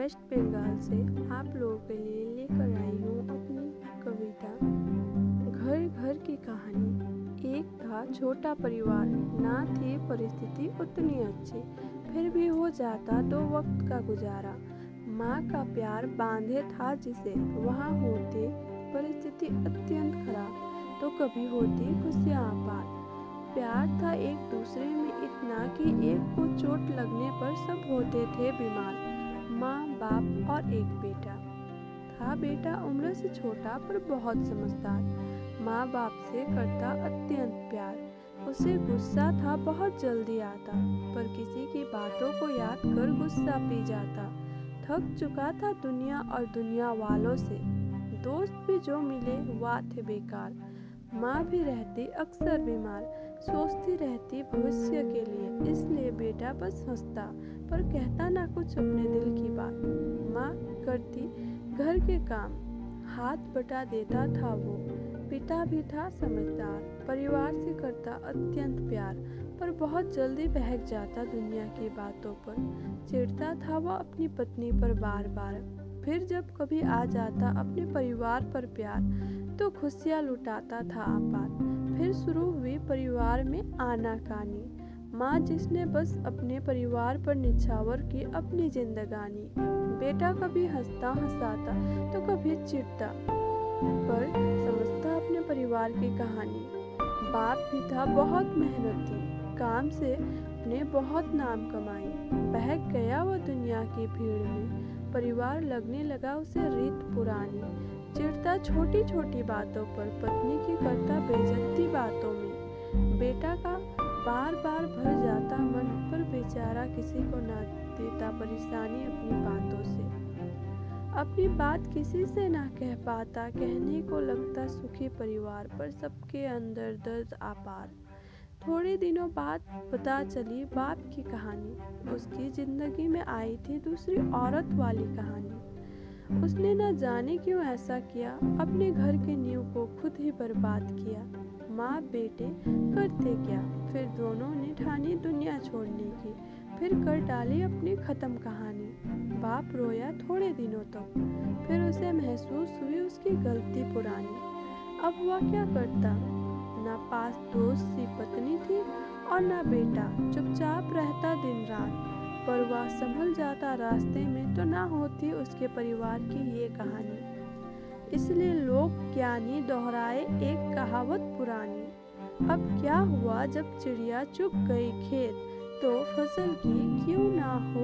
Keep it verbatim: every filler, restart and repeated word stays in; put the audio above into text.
Waste Bengal से आप लोगों के लिए लेकर आई हूँ अपनी कविता घर घर की कहानी। एक था छोटा परिवार, ना थी परिस्थिति उतनी अच्छी, फिर भी हो जाता दो वक्त का गुजारा। माँ का प्यार बांधे था जिसे, वहाँ होती परिस्थिति अत्यंत खराब, तो कभी होती खुशियाँ आपात। प्यार था एक दूसरे में इतना कि एक को चोट लगने पर सब होते थे बीमार। माँ बाप और एक बेटा था, बेटा उम्र से छोटा पर बहुत समझदार। माँ बाप से करता अत्यंत प्यार, उसे गुस्सा था बहुत जल्दी आता, पर किसी की बातों को याद कर गुस्सा पी जाता। थक चुका था दुनिया और दुनिया वालों से, दोस्त भी जो मिले वाह थे बेकार। माँ भी रहती अक्सर बीमार, सोचती रहती भविष्य के लिए, इसलिए बेटा बस हंसता पर कहता ना कुछ अपने दिल की बात। माँ करती घर के काम, हाथ बटा देता था वो। पिता भी था समझदार, परिवार से करता अत्यंत प्यार, पर बहुत जल्दी बहक जाता दुनिया की बातों पर। चिढ़ता था वह अपनी पत्नी पर बार बार, फिर जब कभी आ जाता अपने परिवार पर प्यार, तो खुशियाँ लुटाता था आपात। फिर शुरू हुई परिवार में आनाकानी, माँ जिसने बस अपने परिवार पर निछावर की अपनी जिंदगानी। बेटा कभी हंसता हंसाता तो कभी चिढ़ता, पर समझता अपने परिवार की कहानी। बाप भी था बहुत मेहनती, काम से अपने बहुत नाम कमाई। बहक गया वह दुनिया की भीड़ में, परिवार लगने लगा उसे रीत पुरानी। चिढ़ता छोटी छोटी बातों पर, पत्नी की करता बेइज्जती बातों में। बेटा का बार बार भर जाता मन, पर बेचारा किसी को ना देता परेशानी अपनी बातों से। अपनी बात किसी से ना कह पाता, कहने को लगता सुखी परिवार, पर सबके अंदर दर्द आपार। थोड़े दिनों बाद पता चली बाप की कहानी, उसकी जिंदगी में आई थी दूसरी औरत वाली कहानी। उसने न जाने क्यों ऐसा किया, अपने घर के नींव को खुद ही बर्बाद किया। माँ बेटे करते क्या, फिर दोनों ने ठानी दुनिया छोड़ने की, फिर कर डाली अपनी खत्म कहानी। बाप रोया थोड़े दिनों तक, तो फिर उसे महसूस हुई उसकी गलती पुरानी। अब वह क्या करता, ना पास दोस्त सी पत्नी थी और ना बेटा, चुपचाप रहता दिन रात। पर वह संभल जाता रास्ते में, तो ना होती उसके परिवार की ये कहानी। इसलिए लोग ज्ञानी दोहराए एक कहावत पुरानी। अब क्या हुआ जब चिड़िया चुग गई खेत, तो फसल की क्यों ना हो।